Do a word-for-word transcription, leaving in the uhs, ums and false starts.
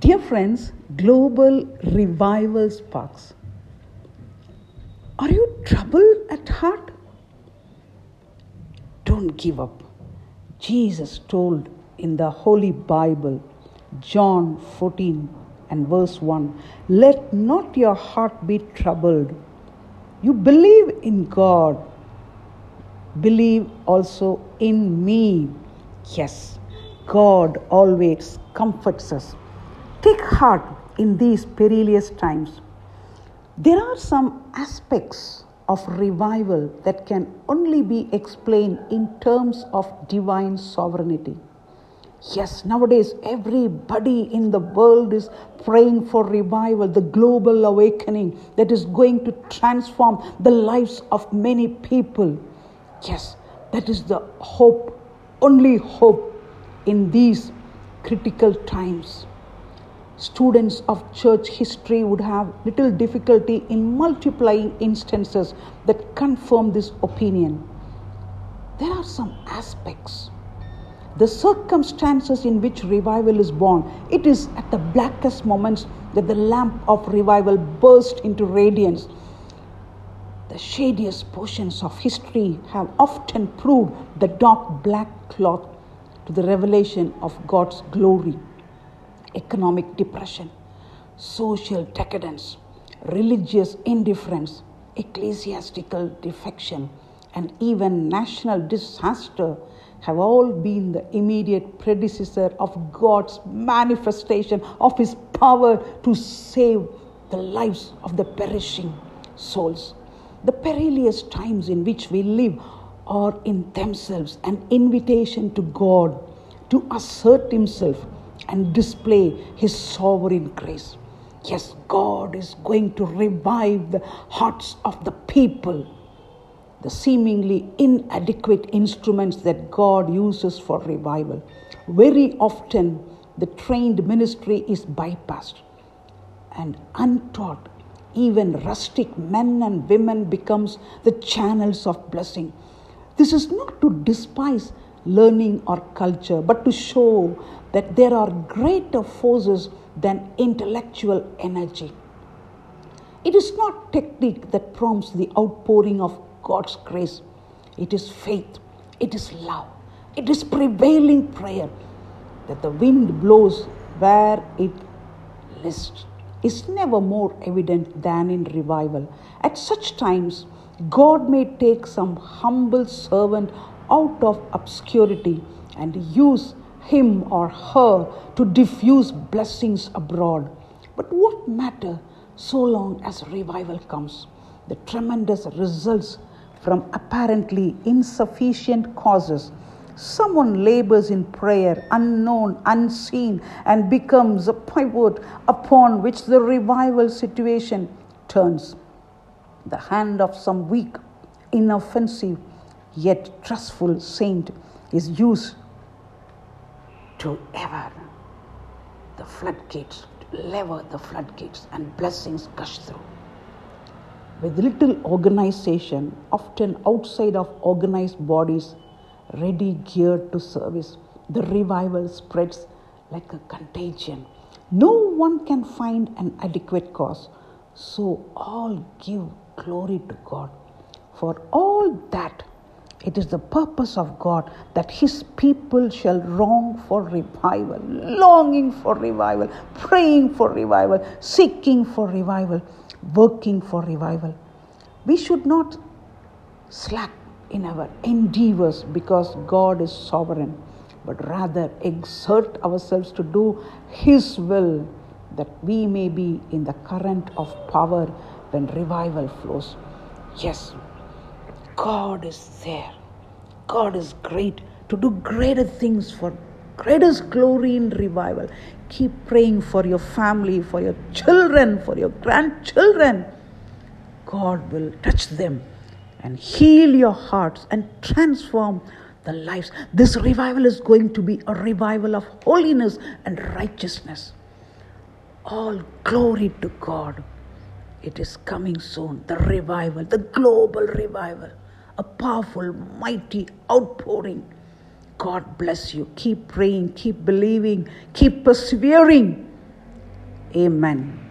Dear friends, global revival sparks. Are you troubled at heart? Don't give up. Jesus told in the Holy Bible, John fourteen and verse one, "Let not your heart be troubled. You believe in God. Believe also in me." Yes, God always comforts us. Take heart in these perilous times. There are some aspects of revival that can only be explained in terms of divine sovereignty. Yes, nowadays everybody in the world is praying for revival, the global awakening that is going to transform the lives of many people. Yes, that is the hope, only hope in these critical times. Students of church history would have little difficulty in multiplying instances that confirm this opinion. There are some aspects. The circumstances in which revival is born, it is at the blackest moments that the lamp of revival bursts into radiance. The shadiest portions of history have often proved the dark black cloth to the revelation of God's glory. Economic depression, social decadence, religious indifference, ecclesiastical defection, and even national disaster have all been the immediate predecessor of God's manifestation of His power to save the lives of the perishing souls. The perilous times in which we live are in themselves an invitation to God to assert Himself and display His sovereign grace. Yes, God is going to revive the hearts of the people. The seemingly inadequate instruments that God uses for revival. Very often, the trained ministry is bypassed and untaught. Even rustic men and women becomes the channels of blessing. This is not to despise learning or culture, but to show that there are greater forces than intellectual energy. It is not technique that prompts the outpouring of God's grace. It is faith, it is love, it is prevailing prayer that the wind blows where it lists. Is never more evident than in revival. At such times, God may take some humble servant out of obscurity and use him or her to diffuse blessings abroad. But what matter so long as revival comes? The tremendous results from apparently insufficient causes. Someone labors in prayer, unknown, unseen, and becomes a pivot upon which the revival situation turns. The hand of some weak, inoffensive, yet trustful saint is used to ever the floodgates, lever the floodgates, and blessings gush through. With little organization, often outside of organized bodies, ready geared to service, the revival spreads like a contagion. No one can find an adequate cause, so all give glory to God. For all that, it is the purpose of God that His people shall long for revival, longing for revival, praying for revival, seeking for revival, working for revival. We should not slack in our endeavors because God is sovereign, but rather exert ourselves to do His will, that we may be in the current of power when revival flows. Yes, God is there. God is great to do greater things for greatest glory in revival. Keep praying for your family, for your children, for your grandchildren. God will touch them and heal your hearts and transform the lives. This revival is going to be a revival of holiness and righteousness. All glory to God. It is coming soon, the revival, the global revival, a powerful, mighty outpouring. God bless you. Keep praying, keep believing, keep persevering. Amen.